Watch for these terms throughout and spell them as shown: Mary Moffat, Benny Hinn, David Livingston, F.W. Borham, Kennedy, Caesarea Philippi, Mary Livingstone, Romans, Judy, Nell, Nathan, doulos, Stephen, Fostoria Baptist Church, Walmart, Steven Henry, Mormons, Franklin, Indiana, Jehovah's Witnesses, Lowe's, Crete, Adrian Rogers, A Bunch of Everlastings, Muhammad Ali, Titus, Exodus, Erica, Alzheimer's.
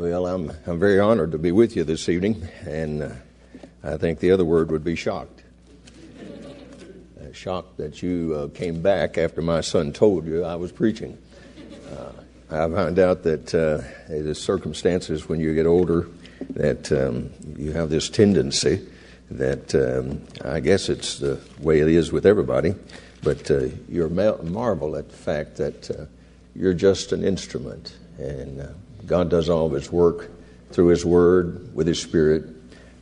Well, I'm very honored to be with you this evening, and I think the other word would be shocked. Shocked that you came back after my son told you I was preaching. I found out that the circumstances when you get older, that you have this tendency that I guess it's the way it is with everybody, but you marvel at the fact that you're just an instrument, and God does all of His work through His Word, with His Spirit,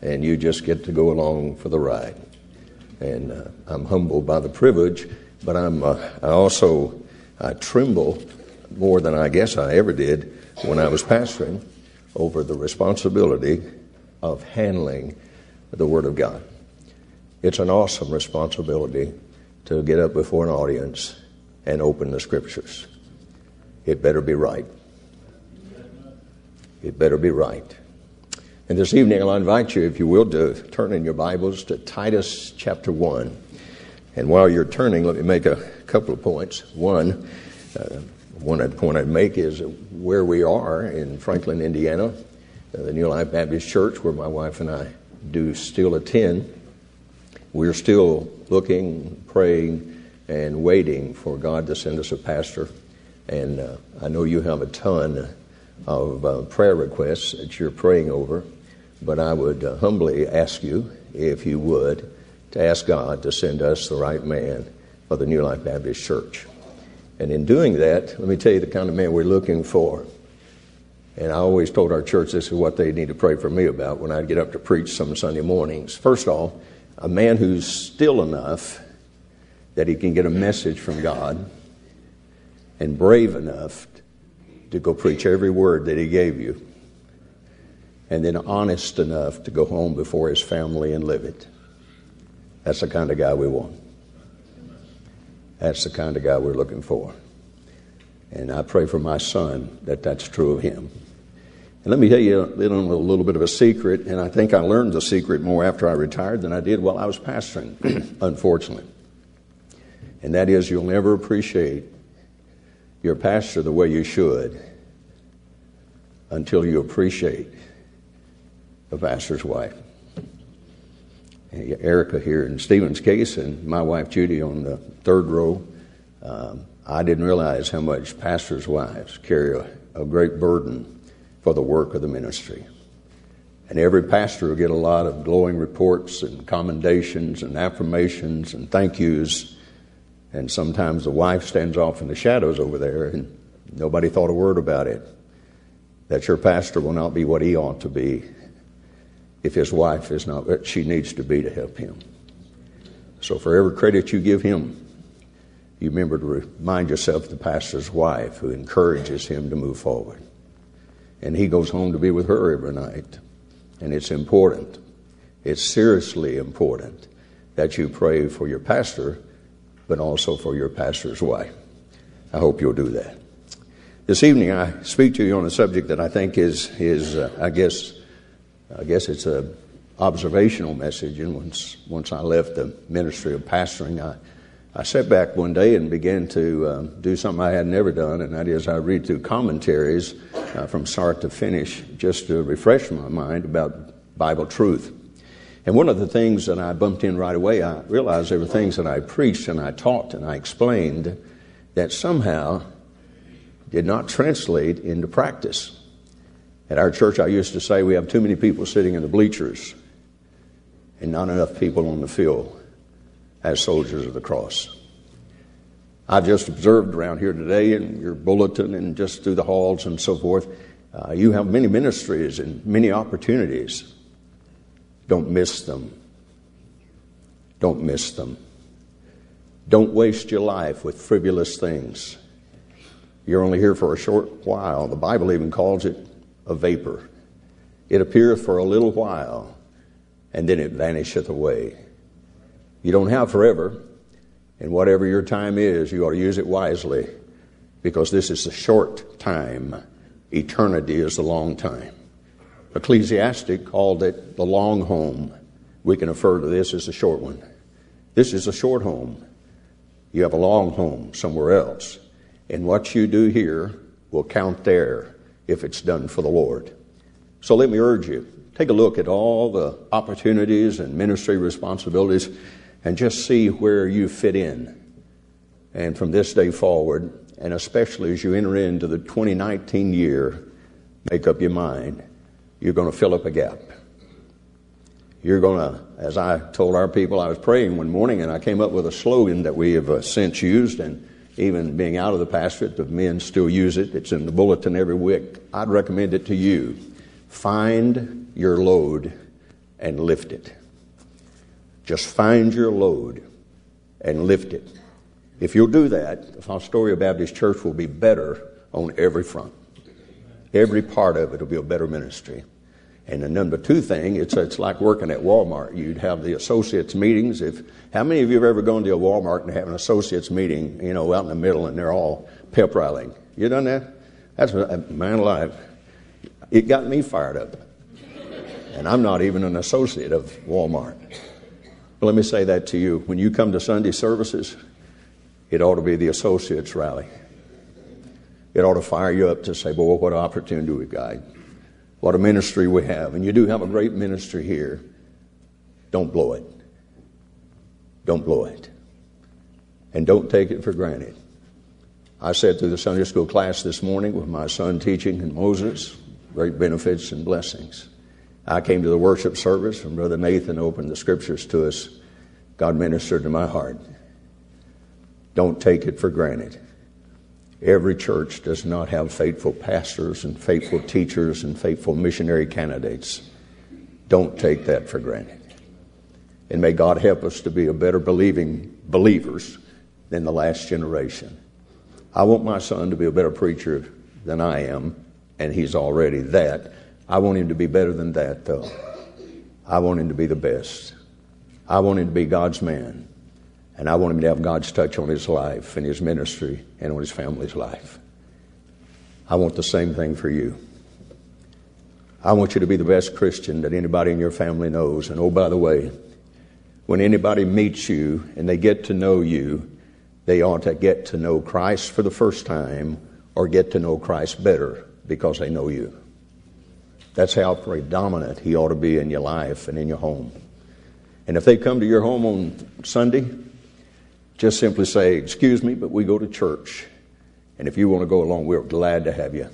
and you just get to go along for the ride. And I'm humbled by the privilege, but I tremble more than I guess I ever did when I was pastoring over the responsibility of handling the Word of God. It's an awesome responsibility to get up before an audience and open the Scriptures. It better be right. It better be right. And this evening I'll invite you, if you will, to turn in your Bibles to Titus chapter 1. And while you're turning, let me make a couple of points. One point I'd make is where we are in Franklin, Indiana, the New Life Baptist Church, where my wife and I do still attend. We're still looking, praying, and waiting for God to send us a pastor. And I know you have a ton of prayer requests that you're praying over, but I would humbly ask you, if you would, to ask God to send us the right man for the New Life Baptist Church. And in doing that, let me tell you the kind of man we're looking for. And I always told our church this is what they need to pray for me about when I'd get up to preach some Sunday mornings. First of all, a man who's still enough that he can get a message from God, and brave enough to go preach every word that He gave you, and then honest enough to go home before his family and live it. That's the kind of guy we want. That's the kind of guy we're looking for. And I pray for my son that that's true of him. And let me tell you a little bit of a secret, and I think I learned the secret more after I retired than I did while I was pastoring, unfortunately. And that is, you'll never appreciate your pastor the way you should until you appreciate the pastor's wife. Erica here in Stephen's case, and my wife Judy on the third row. I didn't realize how much pastors' wives carry a great burden for the work of the ministry. And every pastor will get a lot of glowing reports and commendations and affirmations and thank yous. And sometimes the wife stands off in the shadows over there, and nobody thought a word about it. That your pastor will not be what he ought to be if his wife is not what she needs to be to help him. So for every credit you give him, you remember to remind yourself of the pastor's wife who encourages him to move forward. And he goes home to be with her every night. And it's important. It's seriously important that you pray for your pastor, but also for your pastor's wife. I hope you'll do that. This evening I speak to you on a subject that I think is it's an observational message. And once I left the ministry of pastoring, I sat back one day and began to do something I had never done, and that is I read through commentaries from start to finish just to refresh my mind about Bible truth. And one of the things that I bumped in right away, I realized there were things that I preached and I taught and I explained that somehow did not translate into practice. At our church, I used to say we have too many people sitting in the bleachers and not enough people on the field as soldiers of the cross. I've just observed around here today in your bulletin and just through the halls and so forth, you have many ministries and many opportunities. Don't miss them. Don't miss them. Don't waste your life with frivolous things. You're only here for a short while. The Bible even calls it a vapor. It appeareth for a little while, and then it vanisheth away. You don't have forever, and whatever your time is, you ought to use it wisely, because this is the short time. Eternity is the long time. Ecclesiastic called it the long home. We can refer to this as the short one. This is a short home. You have a long home somewhere else. And what you do here will count there if it's done for the Lord. So let me urge you, take a look at all the opportunities and ministry responsibilities and just see where you fit in. And from this day forward, and especially as you enter into the 2019 year, make up your mind, you're going to fill up a gap. You're going to, as I told our people, I was praying one morning and I came up with a slogan that we have since used, and even being out of the pastorate, but men still use it. It's in the bulletin every week. I'd recommend it to you. Find your load and lift it. Just find your load and lift it. If you'll do that, the Fostoria Baptist Church will be better on every front. Every part of it will be a better ministry. And the number two thing, it's like working at Walmart. You'd have the associates meetings. How many of you have ever gone to a Walmart and have an associates meeting, you know, out in the middle, and they're all pep rallying? You done that? That's man alive. It got me fired up. And I'm not even an associate of Walmart. But let me say that to you. When you come to Sunday services, it ought to be the associates rally. It ought to fire you up to say, boy, what an opportunity we've got. What a ministry we have. And you do have a great ministry here. Don't blow it. Don't blow it. And don't take it for granted. I sat through the Sunday school class this morning with my son teaching in Moses. Great benefits and blessings. I came to the worship service and Brother Nathan opened the scriptures to us. God ministered to my heart. Don't take it for granted. Every church does not have faithful pastors and faithful teachers and faithful missionary candidates. Don't take that for granted. And may God help us to be a better believers than the last generation. I want my son to be a better preacher than I am, and he's already that. I want him to be better than that, though. I want him to be the best. I want him to be God's man. And I want him to have God's touch on his life and his ministry and on his family's life. I want the same thing for you. I want you to be the best Christian that anybody in your family knows. And oh, by the way, when anybody meets you and they get to know you, they ought to get to know Christ for the first time or get to know Christ better because they know you. That's how predominant he ought to be in your life and in your home. And if they come to your home on Sunday, just simply say, excuse me, but we go to church. And if you want to go along, we're glad to have you.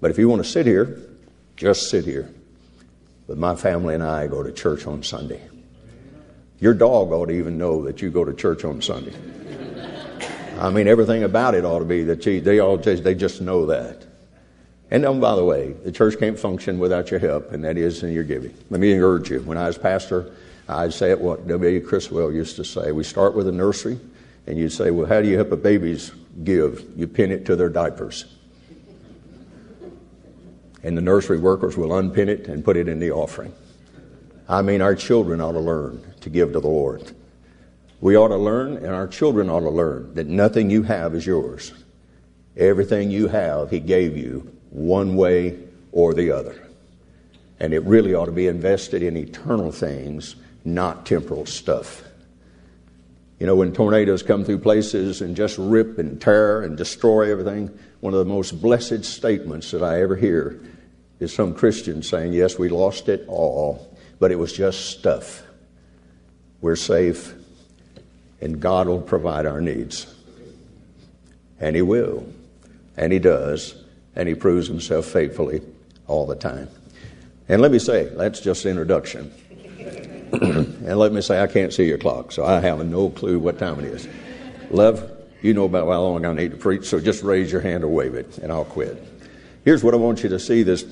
But if you want to sit here, just sit here. But my family and I go to church on Sunday. Your dog ought to even know that you go to church on Sunday. I mean, everything about it ought to be that they just know that. And by the way, the church can't function without your help, and that is in your giving. Let me urge you, when I was pastor, I'd say it what W.A. Criswell used to say. We start with a nursery, and you'd say, well, how do you help the babies give? You pin it to their diapers. And the nursery workers will unpin it and put it in the offering. I mean, our children ought to learn to give to the Lord. We ought to learn, and our children ought to learn, that nothing you have is yours. Everything you have, He gave you one way or the other. And it really ought to be invested in eternal things, not temporal stuff. You know, when tornadoes come through places and just rip and tear and destroy everything, one of the most blessed statements that I ever hear is some Christian saying, yes, we lost it all, but it was just stuff. We're safe, and God will provide our needs. And He will, and He does, and He proves Himself faithfully all the time. And let me say, that's just the introduction. And let me say, I can't see your clock, so I have no clue what time it is. Love, you know about how long I need to preach, so just raise your hand or wave it, and I'll quit. Here's what I want you to see this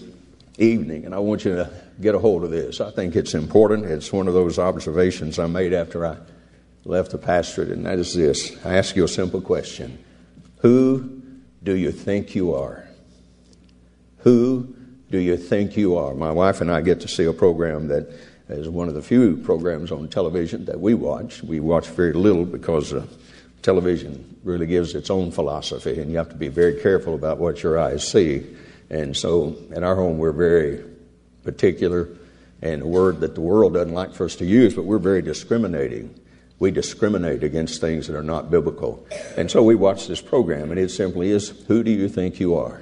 evening, and I want you to get a hold of this. I think it's important. It's one of those observations I made after I left the pastorate, and that is this. I ask you a simple question. Who do you think you are? Who do you think you are? My wife and I get to see a program that is one of the few programs on television that we watch. We watch very little because television really gives its own philosophy, and you have to be very careful about what your eyes see. And so in our home, we're very particular, and a word that the world doesn't like for us to use, but we're very discriminating. We discriminate against things that are not biblical. And so we watch this program, and it simply is, who do you think you are?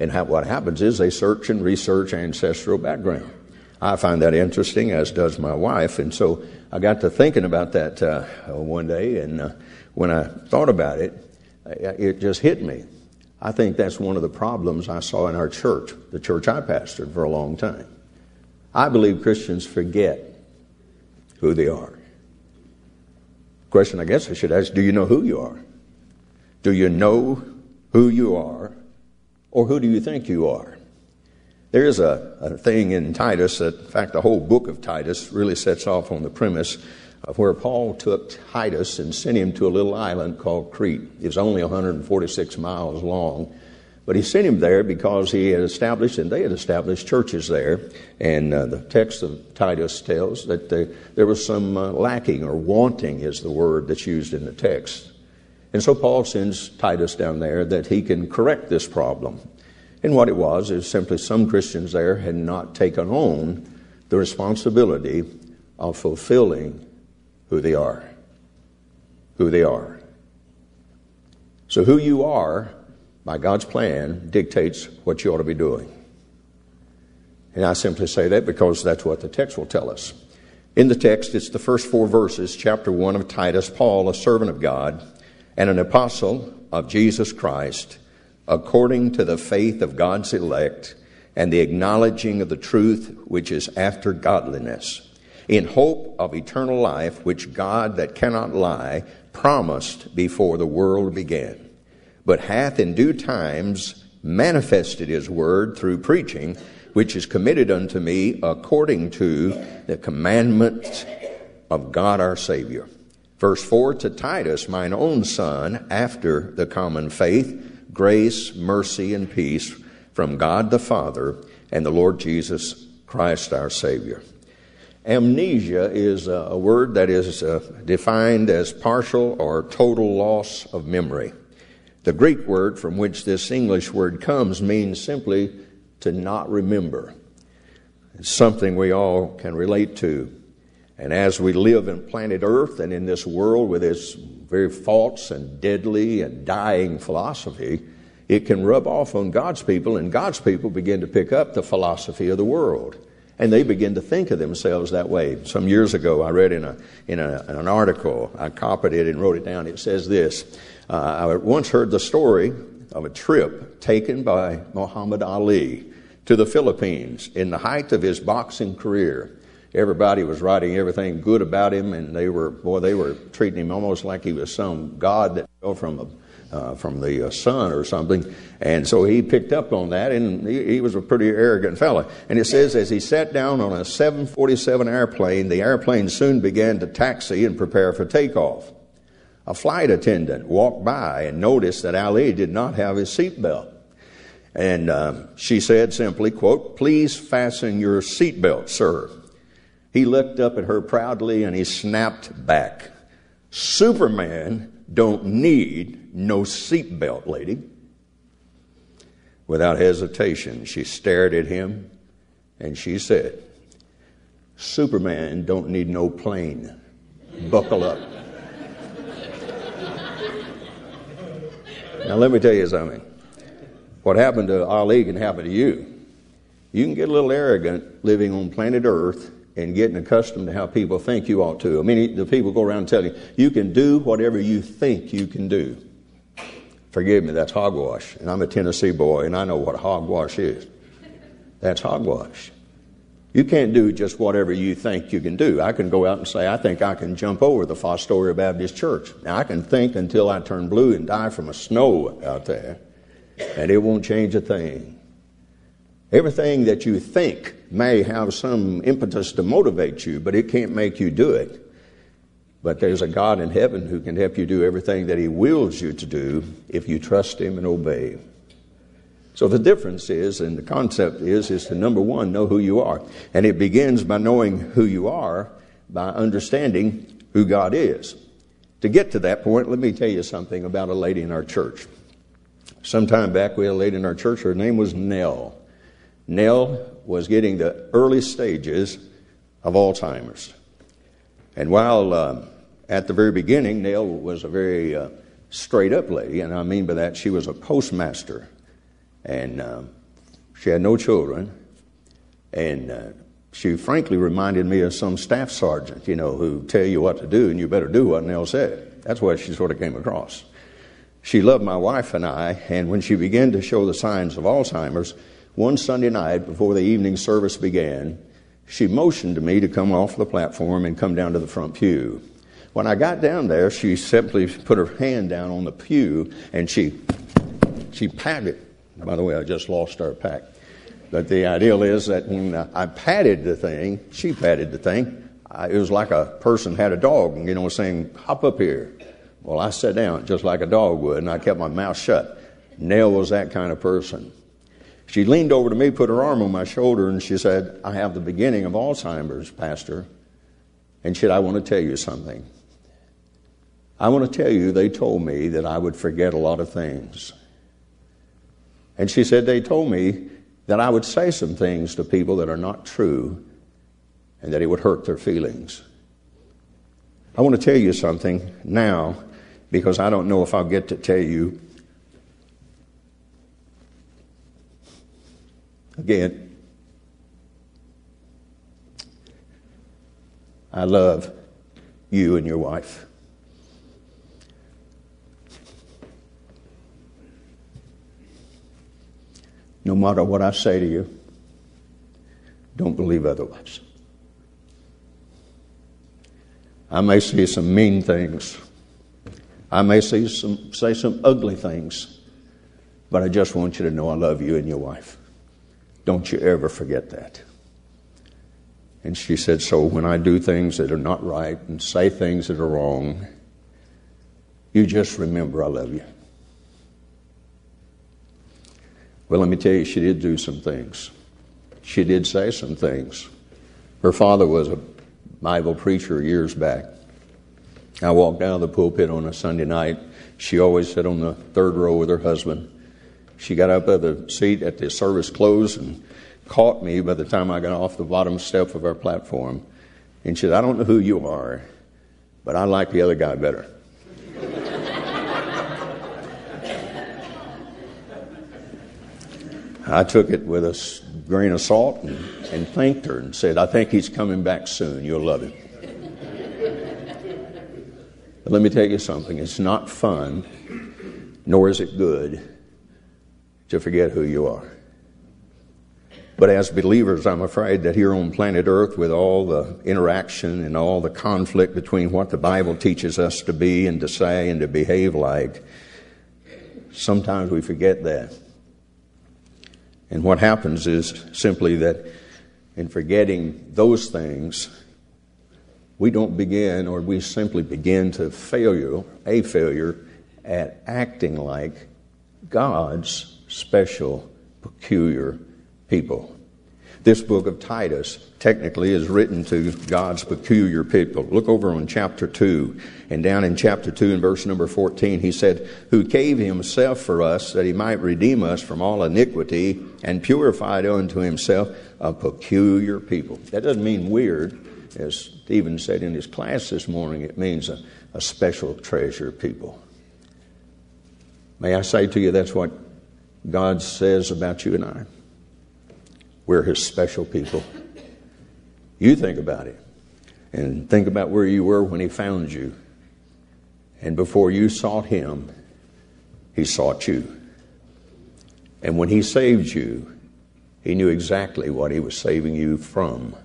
And what happens is they search and research ancestral background. I find that interesting, as does my wife. And so I got to thinking about that one day, and when I thought about it, it just hit me. I think that's one of the problems I saw in our church, the church I pastored for a long time. I believe Christians forget who they are. The question I guess I should ask, do you know who you are? Do you know who you are, or who do you think you are? There is a thing in Titus that, in fact, the whole book of Titus really sets off on the premise of where Paul took Titus and sent him to a little island called Crete. It was only 146 miles long, but he sent him there because he had established, and they had established, churches there. And the text of Titus tells that there was some lacking, or wanting is the word that's used in the text. And so Paul sends Titus down there that he can correct this problem. And what it was is simply some Christians there had not taken on the responsibility of fulfilling who they are. Who they are. So who you are, by God's plan, dictates what you ought to be doing. And I simply say that because that's what the text will tell us. In the text, it's the first four verses, chapter 1 of Titus. Paul, a servant of God and an apostle of Jesus Christ, according to the faith of God's elect and the acknowledging of the truth which is after godliness, in hope of eternal life, which God that cannot lie promised before the world began, but hath in due times manifested his word through preaching, which is committed unto me according to the commandment of God our Savior. Verse 4, to Titus, mine own son, after the common faith, grace, mercy, and peace from God the Father and the Lord Jesus Christ our Savior. Amnesia is a word that is defined as partial or total loss of memory. The Greek word from which this English word comes means simply to not remember. It's something we all can relate to. And as we live in planet Earth and in this world with its very false and deadly and dying philosophy, it can rub off on God's people, and God's people begin to pick up the philosophy of the world, and they begin to think of themselves that way. Some years ago, I read in an article, I copied it and wrote it down. It says this: I once heard the story of a trip taken by Muhammad Ali to the Philippines in the height of his boxing career. Everybody was writing everything good about him, and they were treating him almost like he was some god that fell from the sun or something. And so he picked up on that, and he was a pretty arrogant fella. And it says, as he sat down on a 747 airplane, the airplane soon began to taxi and prepare for takeoff. A flight attendant walked by and noticed that Ali did not have his seatbelt. And she said simply, quote, "Please fasten your seatbelt, sir." He looked up at her proudly and he snapped back. "Superman don't need no seatbelt, lady." Without hesitation, she stared at him and she said, "Superman don't need no plane. Buckle up." Now let me tell you something. What happened to Ali can happen to you. You can get a little arrogant living on planet Earth and getting accustomed to how people think you ought to. I mean, the people go around telling you, you can do whatever you think you can do. Forgive me, that's hogwash. And I'm a Tennessee boy, and I know what hogwash is. That's hogwash. You can't do just whatever you think you can do. I can go out and say, I think I can jump over the Fostoria Baptist Church. Now, I can think until I turn blue and die from a snow out there, and it won't change a thing. Everything that you think may have some impetus to motivate you, but it can't make you do it. But there's a God in heaven who can help you do everything that he wills you to do if you trust him and obey. So the difference is, and the concept is to, number one, know who you are. And it begins by knowing who you are, by understanding who God is. To get to that point, let me tell you something about a lady in our church. Sometime back, we had a lady in our church. Her name was Nell. Nell was getting the early stages of Alzheimer's. And while at the very beginning, Nell was a very straight-up lady, and I mean by that she was a postmaster And she had no children. And she frankly reminded me of some staff sergeant, you know, who tell you what to do and you better do what Nell said. That's what she sort of came across. She loved my wife and I, and when she began to show the signs of Alzheimer's, one Sunday night before the evening service began, she motioned to me to come off the platform and come down to the front pew. When I got down there, she simply put her hand down on the pew and she patted. By the way, I just lost our pack. But the idea is that when I patted the thing, she patted the thing, it was like a person had a dog, you know, saying, hop up here. Well, I sat down just like a dog would, and I kept my mouth shut. Nell was that kind of person. She leaned over to me, put her arm on my shoulder, and she said, I have the beginning of Alzheimer's, Pastor. And she said, I want to tell you something. I want to tell you they told me that I would forget a lot of things. And she said, they told me that I would say some things to people that are not true and that it would hurt their feelings. I want to tell you something now, because I don't know if I'll get to tell you again. I love you and your wife. No matter what I say to you, don't believe otherwise. I may say some mean things. I may say some ugly things. But I just want you to know I love you and your wife. Don't you ever forget that. And she said, so when I do things that are not right and say things that are wrong, you just remember I love you. Well, let me tell you, she did do some things. She did say some things. Her father was a Bible preacher years back. I walked out of the pulpit on a Sunday night. She always sat on the third row with her husband. She got up out of the seat at the service close and caught me by the time I got off the bottom step of our platform. And she said, I don't know who you are, but I like the other guy better. I took it with a grain of salt and thanked her and said, I think he's coming back soon. You'll love him. But let me tell you something. It's not fun, nor is it good, to forget who you are. But as believers, I'm afraid that here on planet Earth, with all the interaction and all the conflict between what the Bible teaches us to be and to say and to behave like, sometimes we forget that. And what happens is simply that in forgetting those things, we simply begin to failure at acting like God's special, peculiar people. This book of Titus technically is written to God's peculiar people. Look over on chapter 2, and down in chapter 2 and verse number 14, he said, who gave himself for us that he might redeem us from all iniquity and purified unto himself a peculiar people. That doesn't mean weird. As Stephen said in his class this morning, it means a special treasure people. May I say to you, that's what God says about you and I. We're his special people. You think about it. And think about where you were when he found you. And before you sought him, he sought you. And when he saved you, he knew exactly what he was saving you from.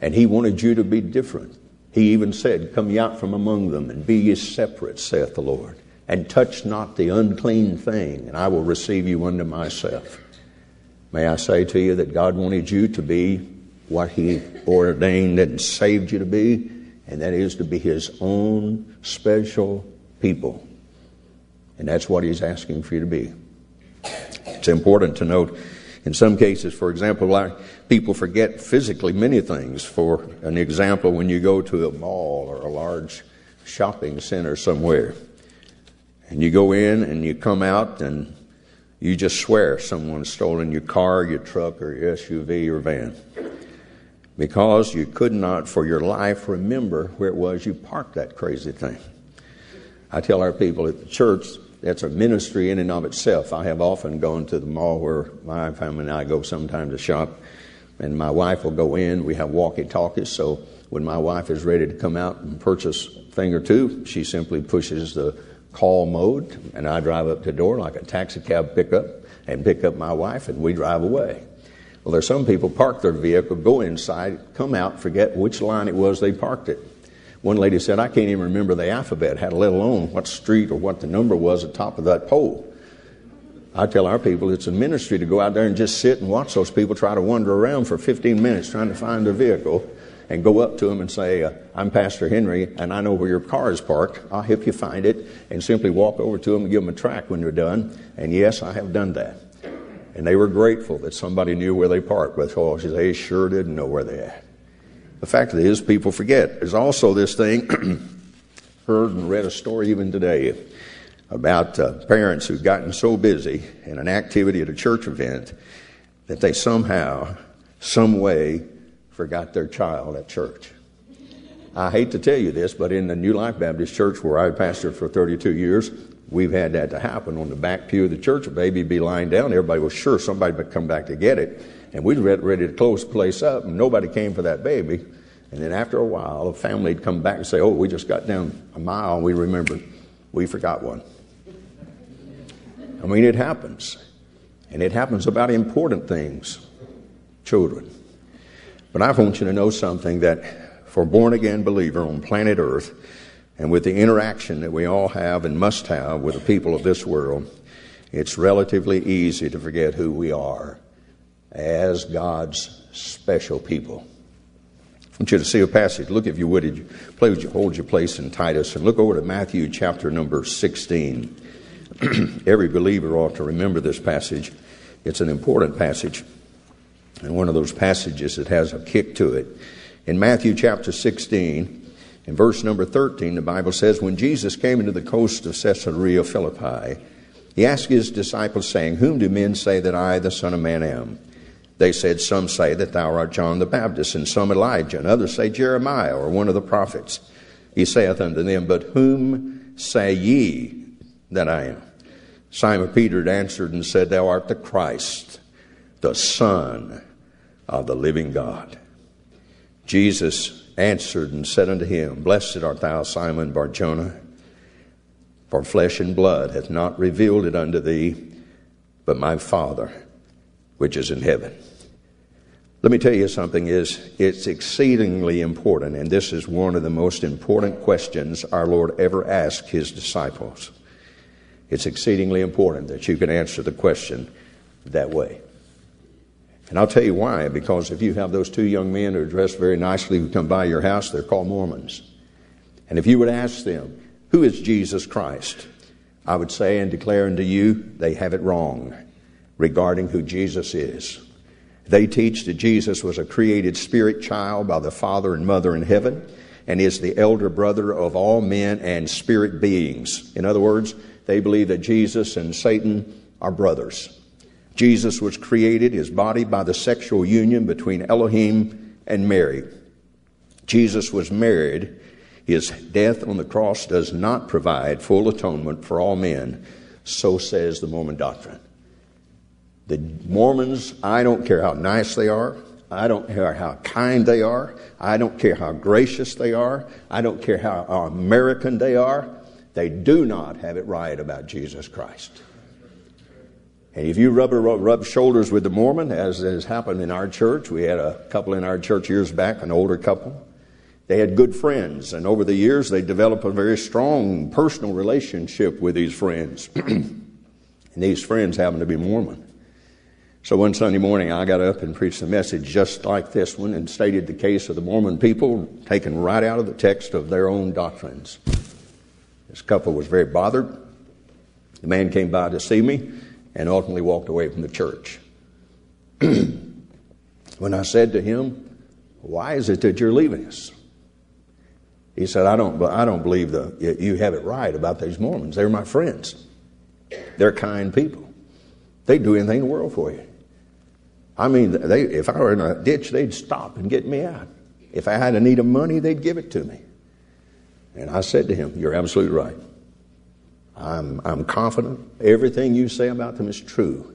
And he wanted you to be different. He even said, come ye out from among them and be ye separate, saith the Lord. And touch not the unclean thing, and I will receive you unto myself. May I say to you that God wanted you to be what he ordained and saved you to be, and that is to be his own special people. And that's what he's asking for you to be. It's important to note, in some cases, for example, like people forget physically many things. For an example, when you go to a mall or a large shopping center somewhere, and you go in and you come out and you just swear someone's stolen your car, your truck, or your SUV or van, because you could not for your life remember where it was you parked that crazy thing. I tell our people at the church that's a ministry in and of itself. I have often gone to the mall where my family and I go sometime to shop, and my wife will go in. We have walkie-talkies, so when my wife is ready to come out and purchase a thing or two, she simply pushes the call mode, and I drive up to the door like a taxi cab pickup and pick up my wife, and we drive away. Well, there's some people park their vehicle, go inside, come out, forget which line it was they parked it. One lady said, I can't even remember the alphabet, let alone what street or what the number was at the top of that pole. I tell our people it's a ministry to go out there and just sit and watch those people try to wander around for 15 minutes trying to find their vehicle, and go up to them and say, I'm Pastor Henry, and I know where your car is parked. I'll help you find it, and simply walk over to them and give them a tract when they're done. And yes, I have done that. And they were grateful that somebody knew where they parked. But they sure didn't know where they at. The fact is, people forget. There's also this thing, heard and read a story even today about parents who've gotten so busy in an activity at a church event that they somehow, some way, forgot their child at church. I hate to tell you this, but in the New Life Baptist Church, where I pastored for 32 years, we've had that to happen. On the back pew of the church, a baby be lying down. Everybody was sure somebody would come back to get it. And we were ready to close the place up, and nobody came for that baby. And then after a while, a family would come back and say, oh, we just got down a mile, and we remembered we forgot one. I mean, it happens. And it happens about important things, children. But I want you to know something, that for a born-again believer on planet Earth, and with the interaction that we all have and must have with the people of this world, it's relatively easy to forget who we are as God's special people. I want you to see a passage. Look, if you would, please hold your place in Titus, and look over to Matthew chapter number 16. Every believer ought to remember this passage. It's an important passage, and one of those passages that has a kick to it. In Matthew chapter 16, in verse number 13, the Bible says, when Jesus came into the coast of Caesarea Philippi, he asked his disciples, saying, whom do men say that I, the Son of Man, am? They said, some say that thou art John the Baptist, and some Elijah, and others say Jeremiah, or one of the prophets. He saith unto them, but whom say ye that I am? Simon Peter answered and said, thou art the Christ, the Son of the living God. Jesus answered and said unto him, blessed art thou, Simon Barjona, for flesh and blood hath not revealed it unto thee, but my Father which is in heaven. Let me tell you something, it's exceedingly important, and this is one of the most important questions our Lord ever asked his disciples. It's exceedingly important that you can answer the question that way. And I'll tell you why, because if you have those two young men who are dressed very nicely who come by your house, they're called Mormons. And if you would ask them, who is Jesus Christ? I would say and declare unto you, they have it wrong regarding who Jesus is. They teach that Jesus was a created spirit child by the Father and Mother in heaven, and is the elder brother of all men and spirit beings. In other words, they believe that Jesus and Satan are brothers. Jesus was created, his body, by the sexual union between Elohim and Mary. Jesus was married. His death on the cross does not provide full atonement for all men. So says the Mormon doctrine. The Mormons, I don't care how nice they are. I don't care how kind they are. I don't care how gracious they are. I don't care how American they are. They do not have it right about Jesus Christ. And if you rub shoulders with the Mormon, as has happened in our church, we had a couple in our church years back, an older couple. They had good friends, and over the years they developed a very strong personal relationship with these friends. And these friends happen to be Mormon. So one Sunday morning I got up and preached a message just like this one, and stated the case of the Mormon people, taken right out of the text of their own doctrines. This couple was very bothered. The man came by to see me, and ultimately walked away from the church. When I said to him, why is it that you're leaving us? He said, I don't believe you have it right about these Mormons. They're my friends. They're kind people. They'd do anything in the world for you. I mean, if I were in a ditch, they'd stop and get me out. If I had a need of money, they'd give it to me. And I said to him, you're absolutely right. I'm confident everything you say about them is true.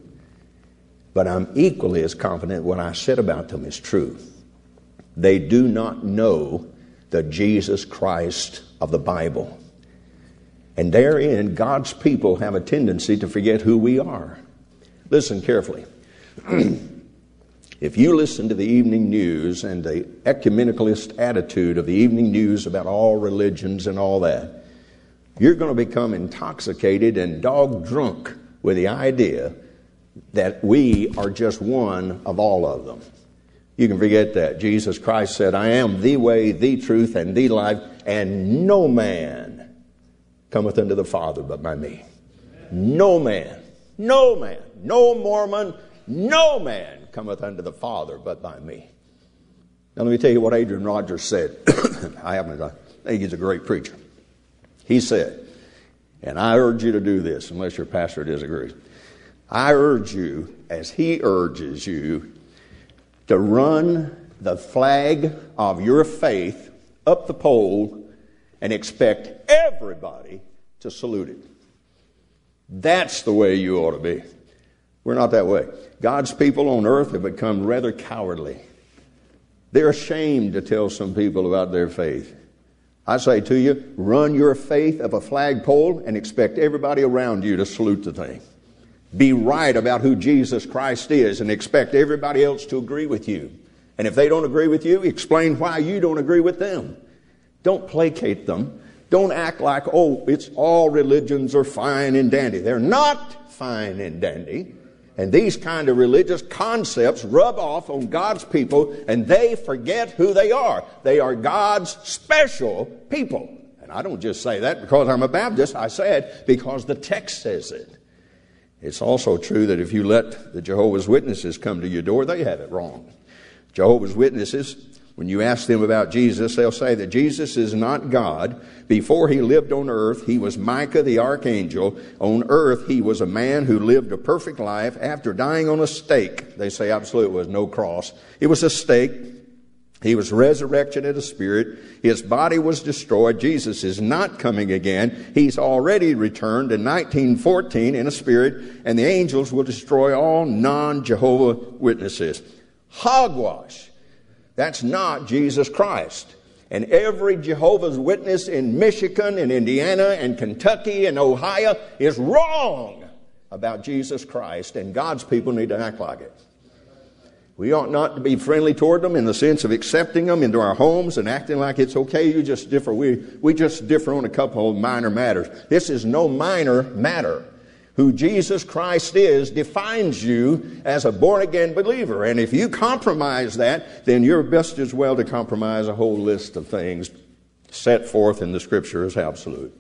But I'm equally as confident what I said about them is true. They do not know the Jesus Christ of the Bible. And therein, God's people have a tendency to forget who we are. Listen carefully. If you listen to the evening news and the ecumenicalist attitude of the evening news about all religions and all that, you're going to become intoxicated and dog drunk with the idea that we are just one of all of them. You can forget that. Jesus Christ said, I am the way, the truth, and the life, and no man cometh unto the Father but by me. Amen. No man, no man, no Mormon, no man cometh unto the Father but by me. Now let me tell you what Adrian Rogers said. I think he's a great preacher. He said, and I urge you to do this unless your pastor disagrees. I urge you, as he urges you, to run the flag of your faith up the pole and expect everybody to salute it. That's the way you ought to be. We're not that way. God's people on earth have become rather cowardly. They're ashamed to tell some people about their faith. I say to you, run your faith up a flagpole and expect everybody around you to salute the thing. Be right about who Jesus Christ is and expect everybody else to agree with you. And if they don't agree with you, explain why you don't agree with them. Don't placate them. Don't act like, oh, it's all religions are fine and dandy. They're not fine and dandy. And these kind of religious concepts rub off on God's people and they forget who they are. They are God's special people. And I don't just say that because I'm a Baptist. I say it because the text says it. It's also true that if you let the Jehovah's Witnesses come to your door, they have it wrong. Jehovah's Witnesses, when you ask them about Jesus, they'll say that Jesus is not God. Before he lived on earth, he was Micah the archangel. On earth, he was a man who lived a perfect life after dying on a stake. They say, absolutely, it was no cross. It was a stake. He was resurrected in the spirit. His body was destroyed. Jesus is not coming again. He's already returned in 1914 in a spirit, and the angels will destroy all non-Jehovah Witnesses. Hogwash. That's not Jesus Christ. And every Jehovah's Witness in Michigan and Indiana and Kentucky and Ohio is wrong about Jesus Christ, and God's people need to act like it. We ought not to be friendly toward them in the sense of accepting them into our homes and acting like it's okay, you just differ. We just differ on a couple of minor matters. This is no minor matter. Who Jesus Christ is defines you as a born-again believer. And if you compromise that, then you're best as well to compromise a whole list of things set forth in the Scripture as absolute.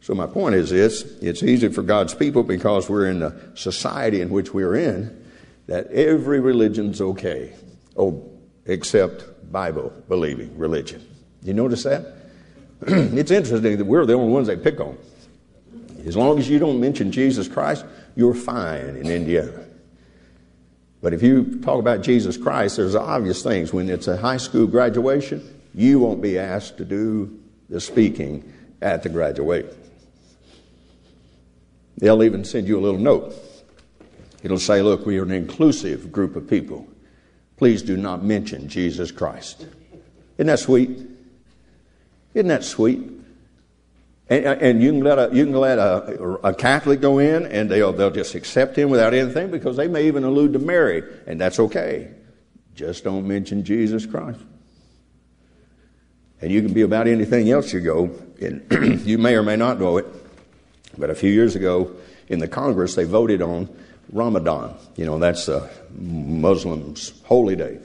So my point is this. It's easy for God's people because we're in the society in which we're in, that every religion's okay, except Bible-believing religion. You notice that? It's interesting that we're the only ones they pick on. As long as you don't mention Jesus Christ, you're fine in Indiana. But if you talk about Jesus Christ, there's obvious things. When it's a high school graduation, you won't be asked to do the speaking at the graduation. They'll even send you a little note. It'll say, look, we are an inclusive group of people. Please do not mention Jesus Christ. Isn't that sweet? Isn't that sweet? And you can let a Catholic go in and they'll just accept him without anything because they may even allude to Mary. And that's okay. Just don't mention Jesus Christ. And you can be about anything else you go. And you may or may not know it. But a few years ago in the Congress, they voted on Ramadan. You know, that's a Muslim's holy day.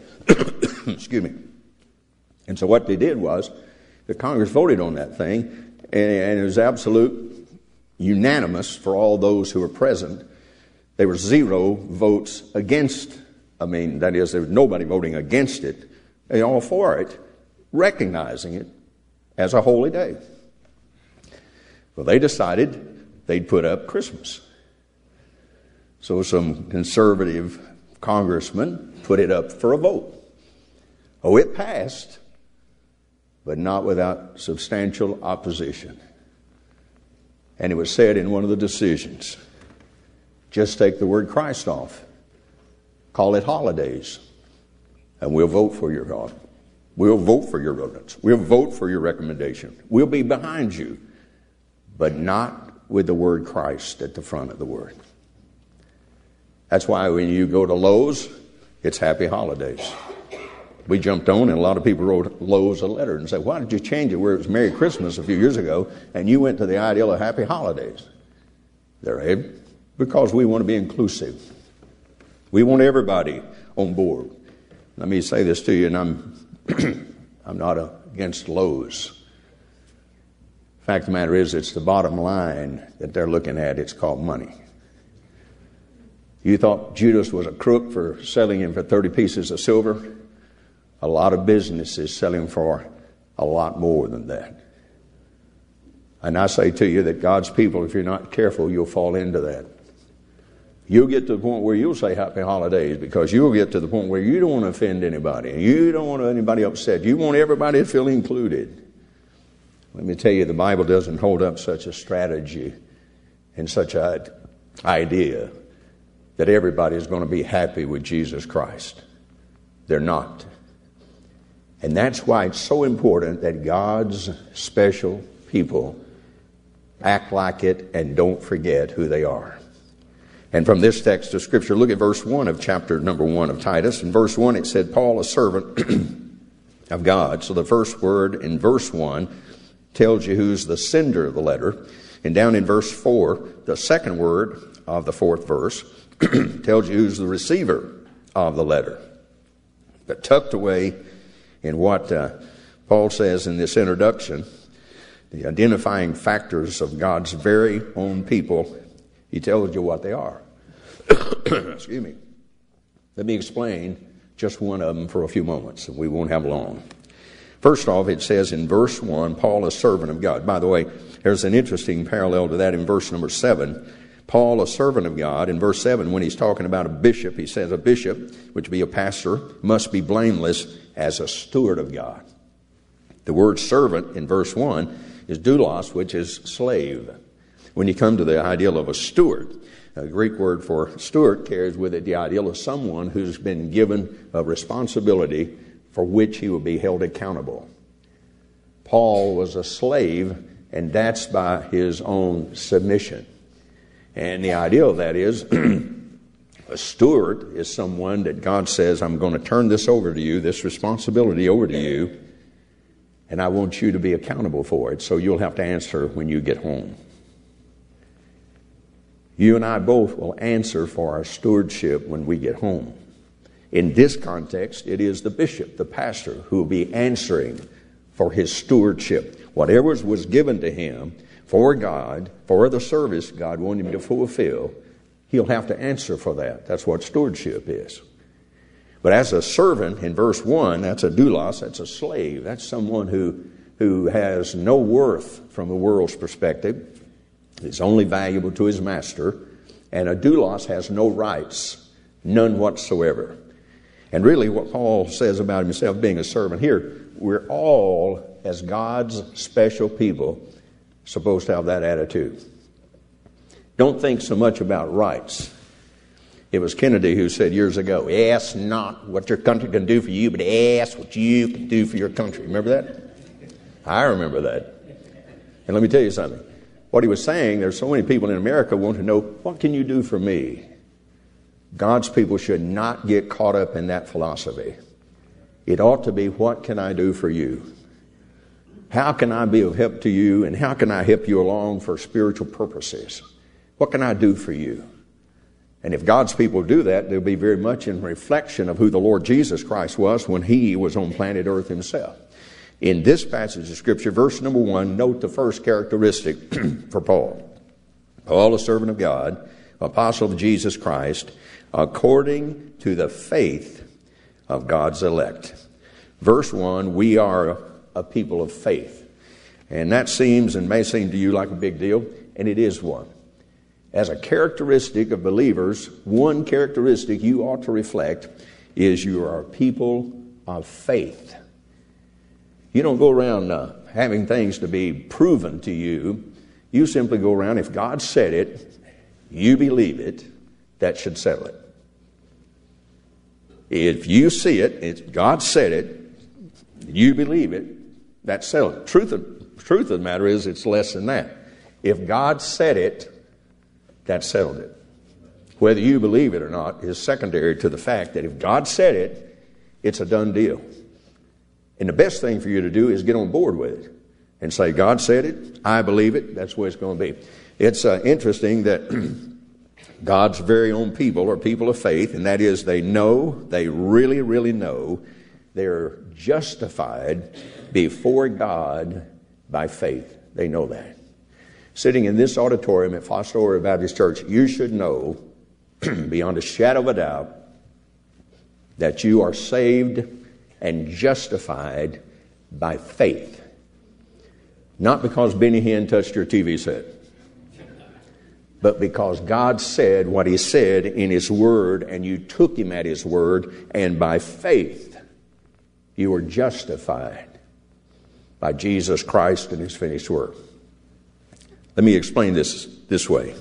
Excuse me. And so what they did was the Congress voted on that thing, and it was absolute unanimous for all those who were present. There were zero votes against. I mean, that is, there was nobody voting against it. They all for it, recognizing it as a holy day. Well, they decided they'd put up Christmas. So some conservative congressman put it up for a vote. Oh, it passed, but not without substantial opposition. And it was said in one of the decisions, just take the word Christ off. Call it holidays. And we'll vote for your God. We'll vote for your ordinance. We'll vote for your recommendation. We'll be behind you. But not with the word Christ at the front of the word. That's why when you go to Lowe's, it's happy holidays. We jumped on, and a lot of people wrote Lowe's a letter and said, why did you change it where it was Merry Christmas a few years ago, and you went to the ideal of happy holidays? They're because we want to be inclusive. We want everybody on board. Let me say this to you, and I'm not against Lowe's. The fact of the matter is, it's the bottom line that they're looking at. It's called money. You thought Judas was a crook for selling him for 30 pieces of silver? A lot of businesses sell him for a lot more than that. And I say to you that God's people, if you're not careful, you'll fall into that. You'll get to the point where you'll say happy holidays because you'll get to the point where you don't want to offend anybody. You don't want anybody upset. You want everybody to feel included. Let me tell you, the Bible doesn't hold up such a strategy and such an idea that everybody is going to be happy with Jesus Christ. They're not. And that's why it's so important that God's special people act like it and don't forget who they are. And from this text of Scripture, look at verse 1 of chapter number 1 of Titus. In verse 1 it said, Paul, a servant of God. So the first word in verse 1 tells you who's the sender of the letter. And down in verse 4, the second word of the fourth verse tells you who's the receiver of the letter. But tucked away in what Paul says in this introduction, the identifying factors of God's very own people, he tells you what they are. Excuse me. Let me explain just one of them for a few moments, and we won't have long. First off, it says in verse 1, Paul, a servant of God. By the way, there's an interesting parallel to that in verse number 7. Paul, a servant of God. In verse 7, when he's talking about a bishop, he says a bishop, which would be a pastor, must be blameless as a steward of God. The word servant in verse 1 is doulos, which is slave. When you come to the ideal of a steward, the Greek word for steward carries with it the ideal of someone who's been given a responsibility for which he will be held accountable. Paul was a slave, and that's by his own submission. And the idea of that is a steward is someone that God says, I'm going to turn this over to you, this responsibility over to you, and I want you to be accountable for it, so you'll have to answer when you get home. You and I both will answer for our stewardship when we get home. In this context, it is the bishop, the pastor, who will be answering for his stewardship. Whatever was given to him for God, for the service God wanted him to fulfill, he'll have to answer for that. That's what stewardship is. But as a servant, in verse 1, that's a doulos, that's a slave. That's someone who has no worth from the world's perspective. It's only valuable to his master. And a doulos has no rights, none whatsoever. And really what Paul says about himself being a servant here, we're all, as God's special people, supposed to have that attitude. Don't think so much about rights. It was Kennedy who said years ago, ask not what your country can do for you, but ask what you can do for your country. Remember that? I remember that. And let me tell you something. What he was saying, there's so many people in America want to know, what can you do for me? God's people should not get caught up in that philosophy. It ought to be, what can I do for you? How can I be of help to you, and how can I help you along for spiritual purposes? What can I do for you? And if God's people do that, they'll be very much in reflection of who the Lord Jesus Christ was when he was on planet earth himself. In this passage of Scripture, verse number 1, note the first characteristic for Paul. Paul, a servant of God, apostle of Jesus Christ, according to the faith of God's elect. Verse 1, we are a people of faith. And that seems and may seem to you like a big deal, and it is one. As a characteristic of believers, one characteristic you ought to reflect is you are a people of faith. You don't go around having things to be proven to you. You simply go around, if God said it, you believe it, that should settle it. If you see it, if God said it, you believe it, that settles it. Truth of the matter is, it's less than that. If God said it, that settled it. Whether you believe it or not is secondary to the fact that if God said it, it's a done deal. And the best thing for you to do is get on board with it and say, God said it, I believe it, that's the way it's going to be. It's interesting that God's very own people are people of faith, and that is they know, they really, really know, they're justified before God by faith. They know that. Sitting in this auditorium at Fostoria Baptist Church, you should know beyond a shadow of a doubt that you are saved and justified by faith. Not because Benny Hinn touched your TV set, but because God said what He said in His Word, and you took Him at His Word, and by faith you were justified by Jesus Christ and His finished work. Let me explain this way.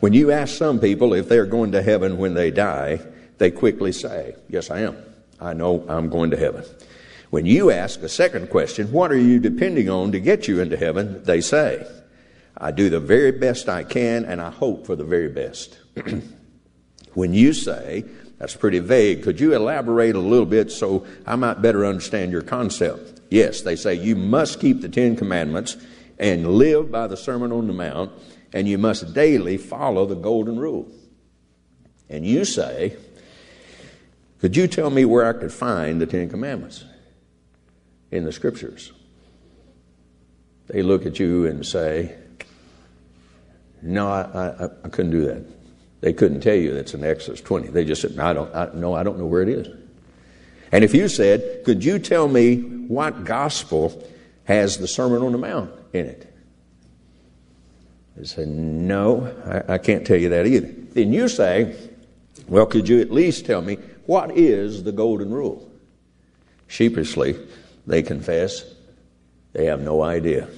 When you ask some people if they're going to heaven when they die, they quickly say, yes, I am. I know I'm going to heaven. When you ask a second question, what are you depending on to get you into heaven? They say, I do the very best I can, and I hope for the very best. When you say, that's pretty vague, could you elaborate a little bit so I might better understand your concept? Yes, they say, you must keep the 10 Commandments and live by the Sermon on the Mount, and you must daily follow the golden rule. And you say, could you tell me where I could find the 10 Commandments in the Scriptures? They look at you and say, no, I couldn't do that. They couldn't tell you that's in Exodus 20. They just said, I don't know where it is. And if you said, could you tell me what gospel has the Sermon on the Mount in it? They said, no, I can't tell you that either. Then you say, well, could you at least tell me what is the golden rule? Sheepishly, they confess they have no idea,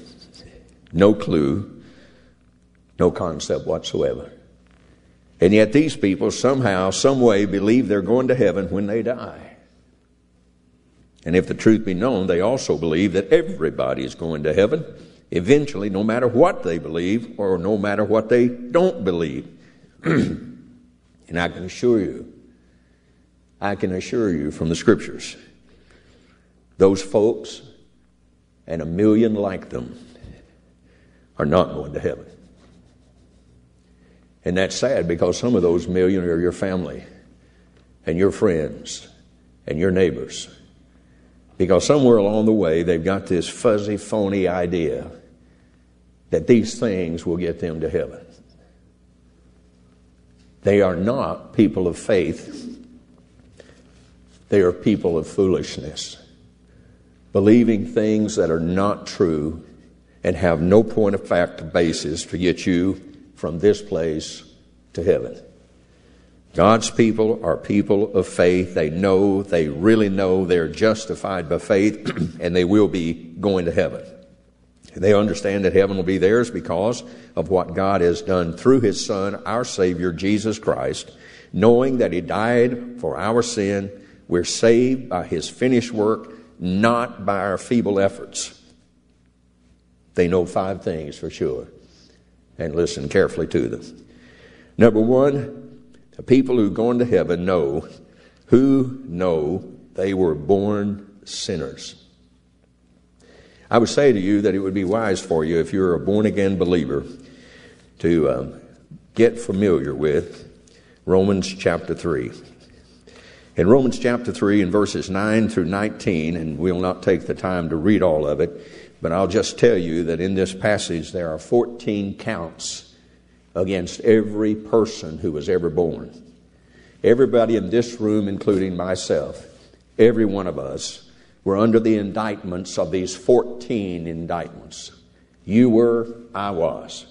no clue, no concept whatsoever. And yet these people somehow, some way, believe they're going to heaven when they die. And if the truth be known, they also believe that everybody is going to heaven eventually, no matter what they believe or no matter what they don't believe. And I can assure you from the Scriptures, those folks and a million like them are not going to heaven. And that's sad, because some of those million are your family and your friends and your neighbors. Because somewhere along the way, they've got this fuzzy, phony idea that these things will get them to heaven. They are not people of faith. They are people of foolishness, believing things that are not true and have no point of fact basis to get you from this place to heaven. God's people are people of faith. They know, they really know, they're justified by faith, and they will be going to heaven. They understand that heaven will be theirs because of what God has done through His Son, our Savior, Jesus Christ. Knowing that He died for our sin, we're saved by His finished work, not by our feeble efforts. They know five things for sure, and listen carefully to them. Number one, the people who go into heaven know they were born sinners. I would say to you that it would be wise for you, if you're a born-again believer, to get familiar with Romans chapter 3. In Romans chapter 3, in verses 9 through 19, and we'll not take the time to read all of it, but I'll just tell you that in this passage there are 14 counts against every person who was ever born. Everybody in this room, including myself, every one of us, were under the indictments of these 14 indictments. You were, I was.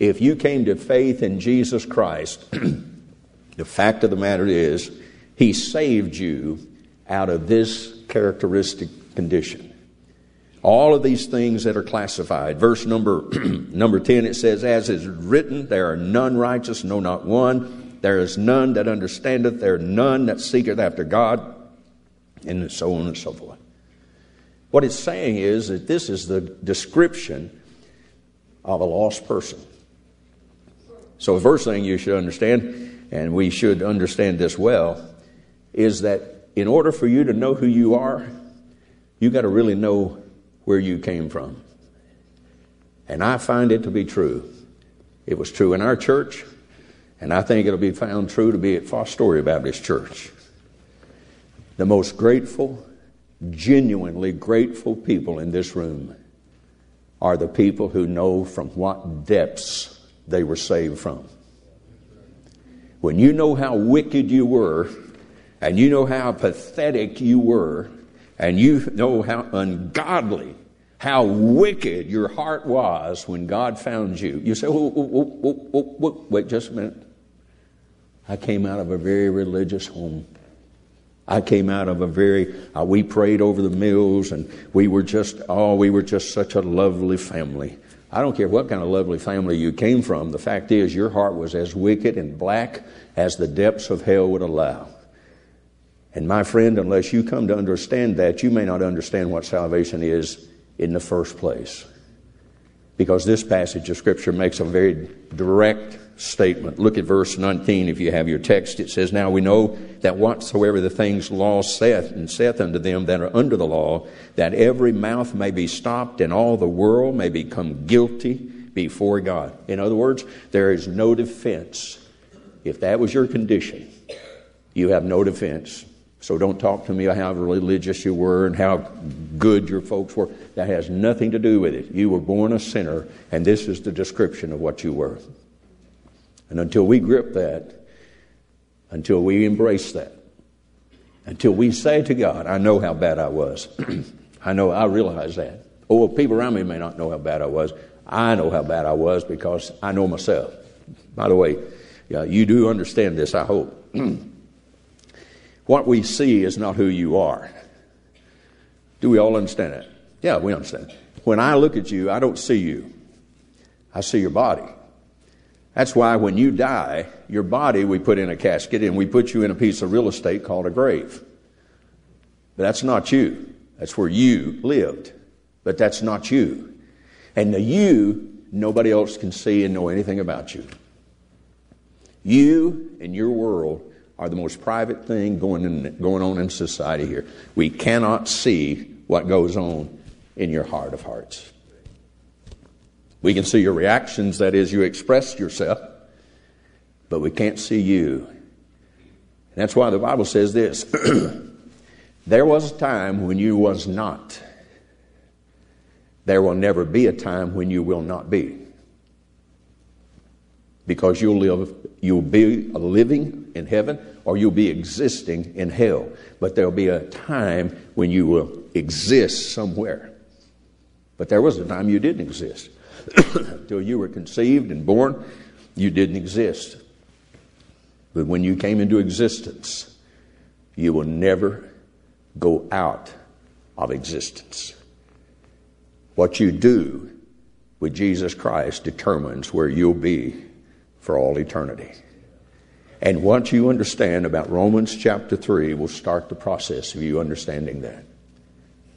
If you came to faith in Jesus Christ, the fact of the matter is, He saved you out of this characteristic condition. All of these things that are classified. Verse number 10, it says, as is written, there are none righteous, no, not one. There is none that understandeth. There are none that seeketh after God. And so on and so forth. What it's saying is that this is the description of a lost person. So the first thing you should understand, and we should understand this well, is that in order for you to know who you are, you got to really know where you came from. And I find it to be true. It was true in our church, and I think it'll be found true to be at Fostoria Baptist Church. The most grateful, genuinely grateful people in this room are the people who know from what depths they were saved from. When you know how wicked you were, and you know how pathetic you were, and you know how ungodly, how wicked your heart was when God found you. You say, wait just a minute. I came out of a very religious home. I came out of a very, we prayed over the meals, and we were just such a lovely family. I don't care what kind of lovely family you came from. The fact is, your heart was as wicked and black as the depths of hell would allow. And my friend, unless you come to understand that, you may not understand what salvation is in the first place. Because this passage of Scripture makes a very direct statement. Look at verse 19 if you have your text. It says, now we know that whatsoever the things law saith, and saith unto them that are under the law, that every mouth may be stopped and all the world may become guilty before God. In other words, there is no defense. If that was your condition, you have no defense. So don't talk to me about how religious you were and how good your folks were. That has nothing to do with it. You were born a sinner, and this is the description of what you were. And until we grip that, until we embrace that, until we say to God, I know how bad I was. I realize that. Oh, well, people around me may not know how bad I was. I know how bad I was because I know myself. By the way, yeah, you do understand this, I hope. What we see is not who you are. Do we all understand that? Yeah, we understand. When I look at you, I don't see you. I see your body. That's why when you die, your body we put in a casket and we put you in a piece of real estate called a grave. But that's not you. That's where you lived. But that's not you. And the you, nobody else can see and know anything about you. You and your world are the most private thing going on in society here. We cannot see what goes on in your heart of hearts. We can see your reactions, that is, you express yourself, but we can't see you. And that's why the Bible says this. There was a time when you was not. There will never be a time when you will not be. Because you'll be living in heaven or you'll be existing in hell. But there'll be a time when you will exist somewhere. But there was a time you didn't exist. Until you were conceived and born, you didn't exist. But when you came into existence, you will never go out of existence. What you do with Jesus Christ determines where you'll be for all eternity. And what you understand about Romans chapter 3 will start the process of you understanding that.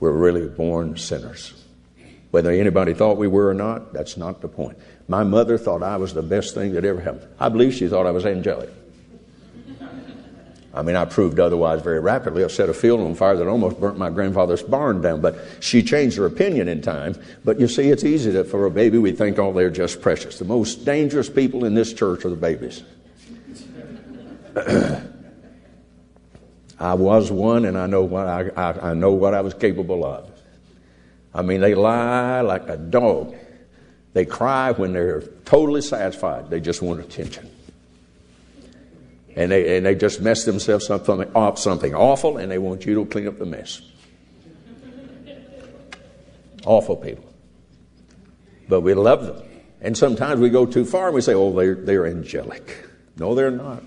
We're really born sinners. Whether anybody thought we were or not, that's not the point. My mother thought I was the best thing that ever happened. I believe she thought I was angelic. I mean, I proved otherwise very rapidly. I set a field on fire that almost burnt my grandfather's barn down, but she changed her opinion in time. But you see, it's easy that for a baby, we think, oh, they're just precious. The most dangerous people in this church are the babies. I was one, and I know what I know what I was capable of. I mean, they lie like a dog. They cry when they're totally satisfied. They just want attention. And they just mess themselves up something awful, and they want you to clean up the mess. Awful people. But we love them. And sometimes we go too far and we say, oh, they're angelic. No, they're not.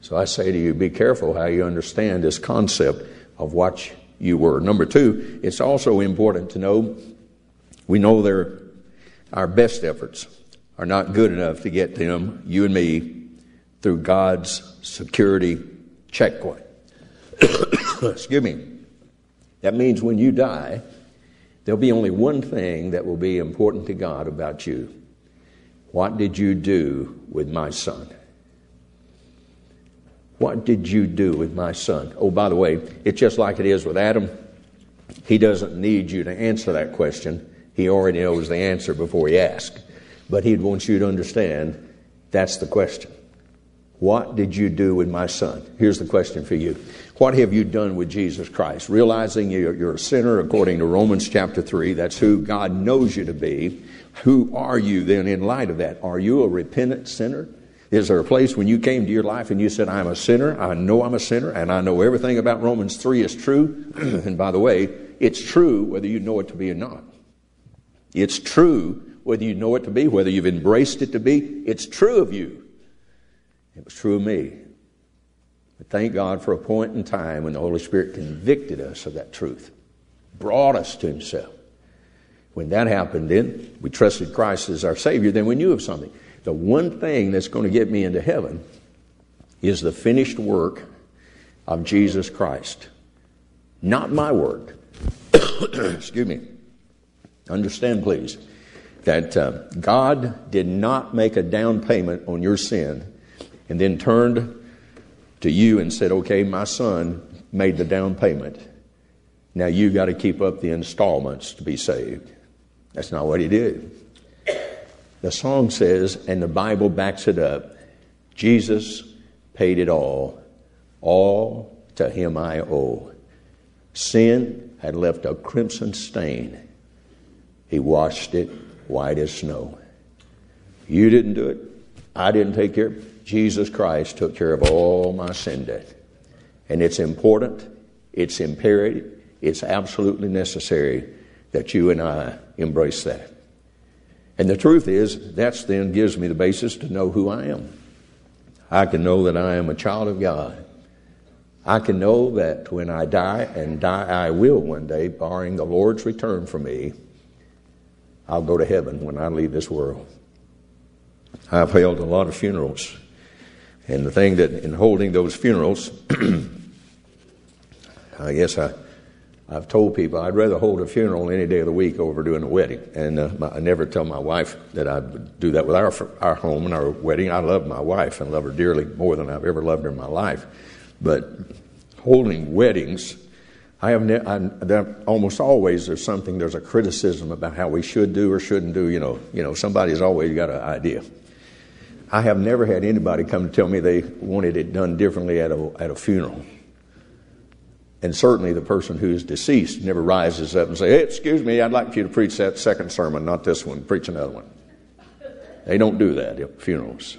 So I say to you, be careful how you understand this concept of what you were. Number two, it's also important to know, we know our best efforts are not good enough to get them, you and me, through God's security checkpoint. Excuse me. That means when you die, there'll be only one thing that will be important to God about you. What did you do with my son? What did you do with my son? Oh, by the way, it's just like it is with Adam. He doesn't need you to answer that question. He already knows the answer before he asks. But he wants you to understand that's the question. What did you do with my son? Here's the question for you. What have you done with Jesus Christ? Realizing you're a sinner according to Romans chapter 3. That's who God knows you to be. Who are you then in light of that? Are you a repentant sinner? Is there a place when you came to your life and you said, I'm a sinner, I know I'm a sinner, and I know everything about Romans 3 is true? And by the way, it's true whether you know it to be or not. It's true whether you know it to be, whether you've embraced it to be. It's true of you. It was true of me. But thank God for a point in time when the Holy Spirit convicted us of that truth, brought us to himself. When that happened, then we trusted Christ as our Savior, then we knew of something. The one thing that's going to get me into heaven is the finished work of Jesus Christ. Not my work. Excuse me. Understand, please, that God did not make a down payment on your sin and then turned to you and said, okay, my son made the down payment. Now you got to keep up the installments to be saved. That's not what he did. The song says, and the Bible backs it up, Jesus paid it all to him I owe. Sin had left a crimson stain. He washed it white as snow. You didn't do it. I didn't take care of it. Jesus Christ took care of all my sin debt. And it's important, it's imperative, it's absolutely necessary that you and I embrace that. And the truth is, that then gives me the basis to know who I am. I can know that I am a child of God. I can know that when I die, and die I will one day, barring the Lord's return for me, I'll go to heaven when I leave this world. I've held a lot of funerals. And the thing that in holding those funerals, I guess I've told people I'd rather hold a funeral any day of the week over doing a wedding. And I never tell my wife that I would do that with our home and our wedding. I love my wife and love her dearly more than I've ever loved her in my life. But holding weddings, almost always there's a criticism about how we should do or shouldn't do. You know, somebody's always got an idea. I have never had anybody come to tell me they wanted it done differently at a funeral. And certainly the person who is deceased never rises up and says, hey, excuse me, I'd like for you to preach that second sermon, not this one, preach another one. They don't do that at funerals.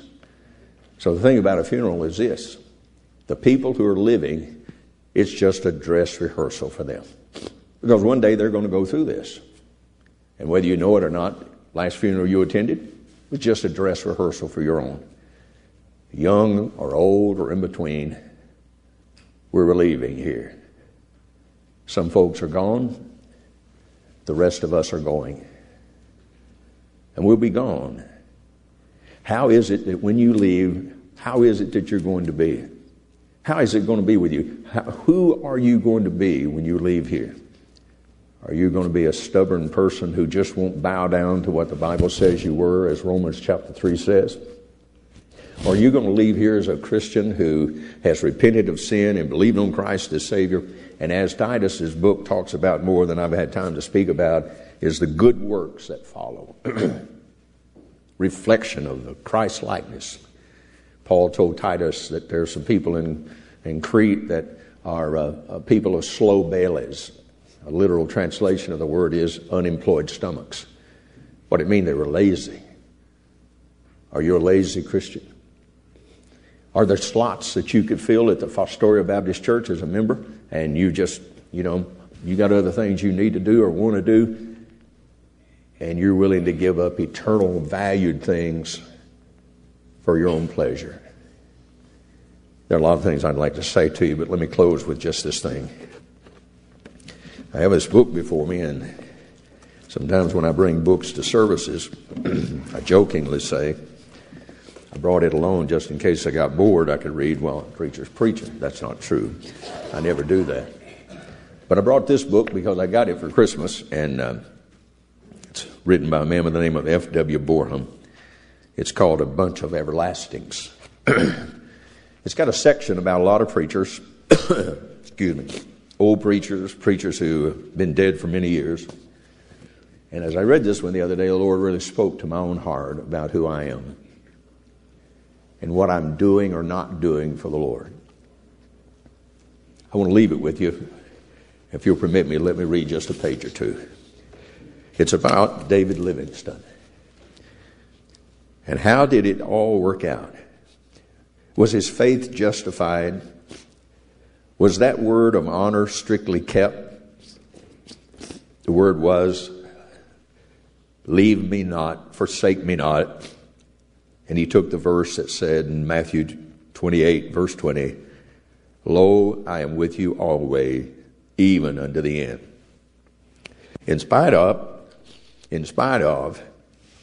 So the thing about a funeral is this. The people who are living, it's just a dress rehearsal for them. Because one day they're going to go through this. And whether you know it or not, last funeral you attended was just a dress rehearsal for your own. Young or old or in between, we're leaving here. Some folks are gone. The rest of us are going. And we'll be gone. How is it that when you leave, how is it that you're going to be? How is it going to be with you? Who are you going to be when you leave here? Are you going to be a stubborn person who just won't bow down to what the Bible says you were, as Romans chapter 3 says? Or are you going to leave here as a Christian who has repented of sin and believed on Christ as Savior? And as Titus's book talks about more than I've had time to speak about, is the good works that follow. Reflection of the Christ likeness. Paul told Titus that there are some people in Crete that are people of slow bellies. A literal translation of the word is unemployed stomachs. What it means, they were lazy. Are you a lazy Christian? Are there slots that you could fill at the Fostoria Baptist Church as a member, and you just, you got other things you need to do or want to do, and you're willing to give up eternal valued things for your own pleasure? There are a lot of things I'd like to say to you, but let me close with just this thing. I have this book before me, and sometimes when I bring books to services, I jokingly say, I brought it alone just in case I got bored, I could read while the preacher's preaching. That's not true. I never do that. But I brought this book because I got it for Christmas, and it's written by a man by the name of F.W. Borham. It's called A Bunch of Everlastings. It's got a section about a lot of preachers, excuse me, old preachers, preachers who have been dead for many years. And as I read this one the other day, the Lord really spoke to my own heart about who I am and what I'm doing or not doing for the Lord. I want to leave it with you. If you'll permit me, let me read just a page or two. It's about David Livingston. And how did it all work out? Was his faith justified? Was that word of honor strictly kept? The word was, leave me not, forsake me not. And he took the verse that said in Matthew 28, verse 20, Lo, I am with you always, even unto the end. In spite of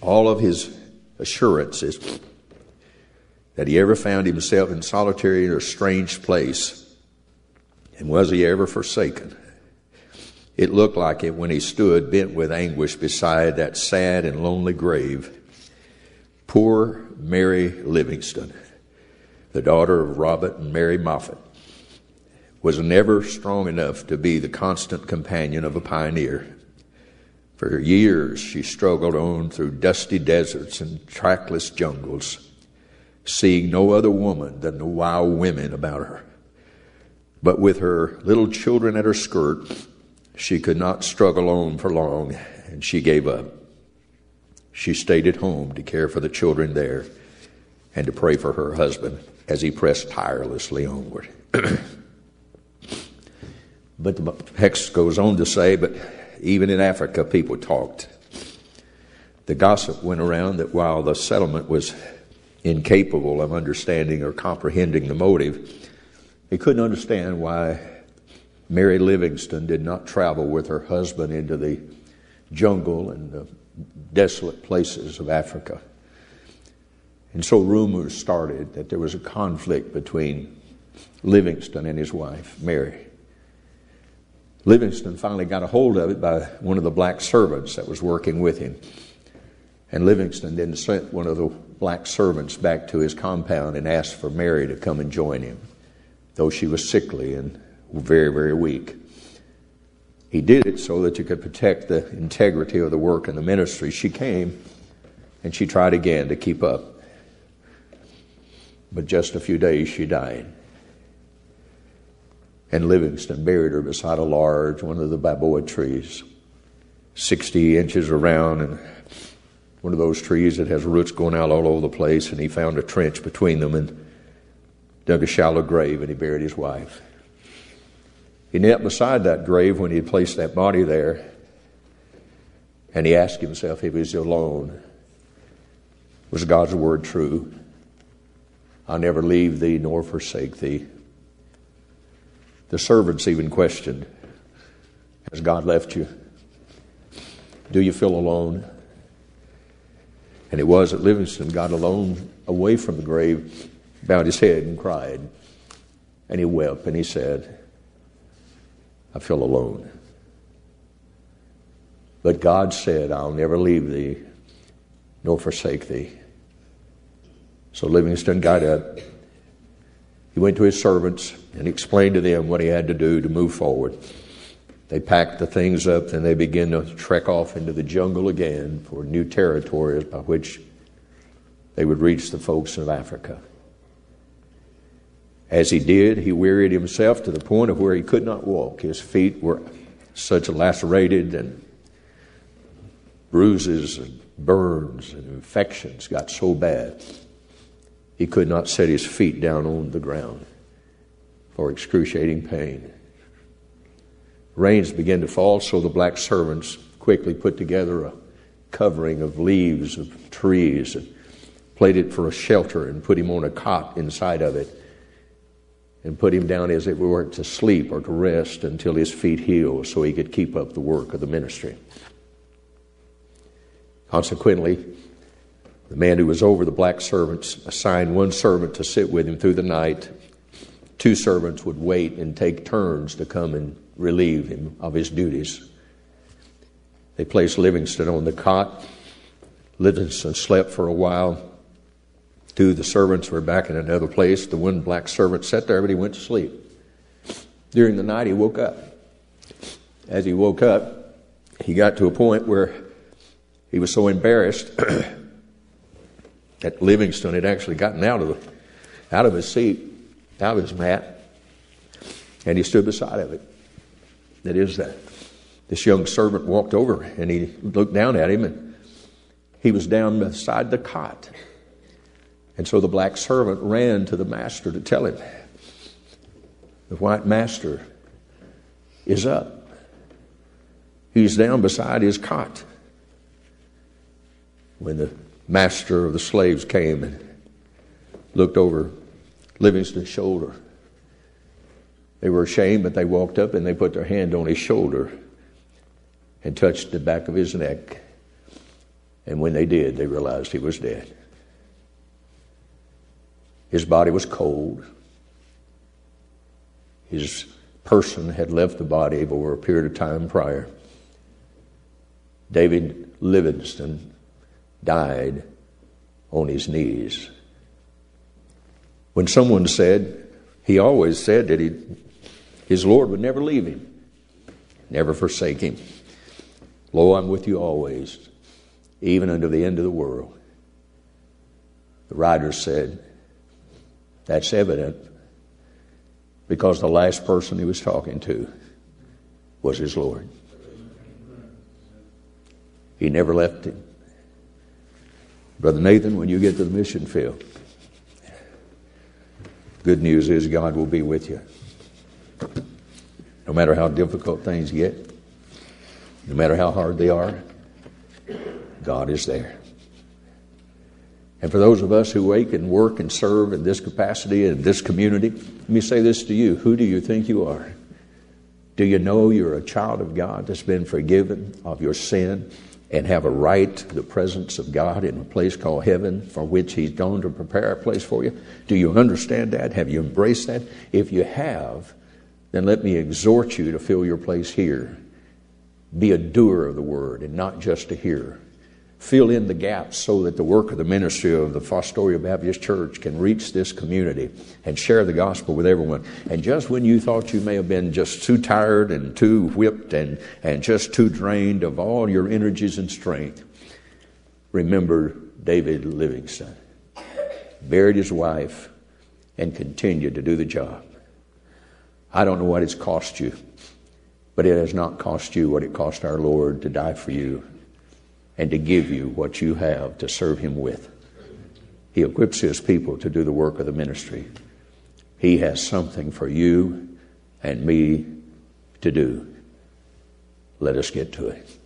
all of his assurances, that he ever found himself in solitary or strange place, and was he ever forsaken? It looked like it when he stood bent with anguish beside that sad and lonely grave. Poor Mary Livingstone, the daughter of Robert and Mary Moffat, was never strong enough to be the constant companion of a pioneer. For years she struggled on through dusty deserts and trackless jungles, seeing no other woman than the wild women about her. But with her little children at her skirt, she could not struggle on for long, and she gave up. She stayed at home to care for the children there and to pray for her husband as he pressed tirelessly onward. But the text goes on to say, but even in Africa, people talked. The gossip went around that while the settlement was incapable of understanding or comprehending the motive, they couldn't understand why Mary Livingstone did not travel with her husband into the jungle and the desolate places of Africa. And so rumors started that there was a conflict between Livingstone and his wife, Mary. Livingstone finally got a hold of it by one of the black servants that was working with him. And Livingstone then sent one of the black servants back to his compound and asked for Mary to come and join him, though she was sickly and very, very weak. He did it so that you could protect the integrity of the work and the ministry. She came, and she tried again to keep up. But just a few days, she died. And Livingston buried her beside a large one of the baboa trees, 60 inches around, and one of those trees that has roots going out all over the place. And he found a trench between them and dug a shallow grave, and he buried his wife. He knelt beside that grave when he had placed that body there, and he asked himself if he was alone. Was God's word true? I'll never leave thee nor forsake thee. The servants even questioned, has God left you? Do you feel alone? And it was that Livingston got alone away from the grave, bowed his head and cried, and he wept, and he said, I feel alone. But God said, I'll never leave thee, nor forsake thee. So Livingston got up. He went to his servants and explained to them what he had to do to move forward. They packed the things up, and they began to trek off into the jungle again for new territories by which they would reach the folks of Africa. As he did, he wearied himself to the point of where he could not walk. His feet were such lacerated, and bruises and burns and infections got so bad, he could not set his feet down on the ground for excruciating pain. Rains began to fall, so the black servants quickly put together a covering of leaves of trees and plaited for a shelter and put him on a cot inside of it. and put him down as it were to sleep or to rest until his feet healed so he could keep up the work of the ministry. Consequently, the man who was over the black servants assigned one servant to sit with him through the night. Two servants would wait and take turns to come and relieve him of his duties. They placed Livingston on the cot. Livingston slept for a while. Two of the servants were back in another place. The one black servant sat there, but he went to sleep. During the night, he woke up. As he woke up, he got to a point where he was so embarrassed that Livingston had actually gotten out of his seat, out of his mat, and he stood beside of it. That is, this young servant walked over, and he looked down at him, and he was down beside the cot. And so the black servant ran to the master to tell him, the white master is up. He's down beside his cot. When the master of the slaves came and looked over Livingston's shoulder, they were ashamed, but they walked up and they put their hand on his shoulder and touched the back of his neck. And when they did, they realized he was dead. His body was cold. His person had left the body over a period of time prior. David Livingston died on his knees. When someone said, he always said that his Lord would never leave him, never forsake him. Lo, I'm with you always, even unto the end of the world. The writer said, that's evident because the last person he was talking to was his Lord. He never left him. Brother Nathan, when you get to the mission field, good news is God will be with you. No matter how difficult things get, no matter how hard they are, God is there. And for those of us who wake and work and serve in this capacity and in this community, let me say this to you. Who do you think you are? Do you know you're a child of God that's been forgiven of your sin and have a right to the presence of God in a place called heaven for which he's gone to prepare a place for you? Do you understand that? Have you embraced that? If you have, then let me exhort you to fill your place here. Be a doer of the word and not just a hearer. Fill in the gaps so that the work of the ministry of the Fostoria Baptist Church can reach this community and share the gospel with everyone. And just when you thought you may have been just too tired and too whipped and just too drained of all your energies and strength, remember David Livingston. Buried his wife and continued to do the job. I don't know what it's cost you, but it has not cost you what it cost our Lord to die for you and to give you what you have to serve him with. He equips his people to do the work of the ministry. He has something for you and me to do. Let us get to it.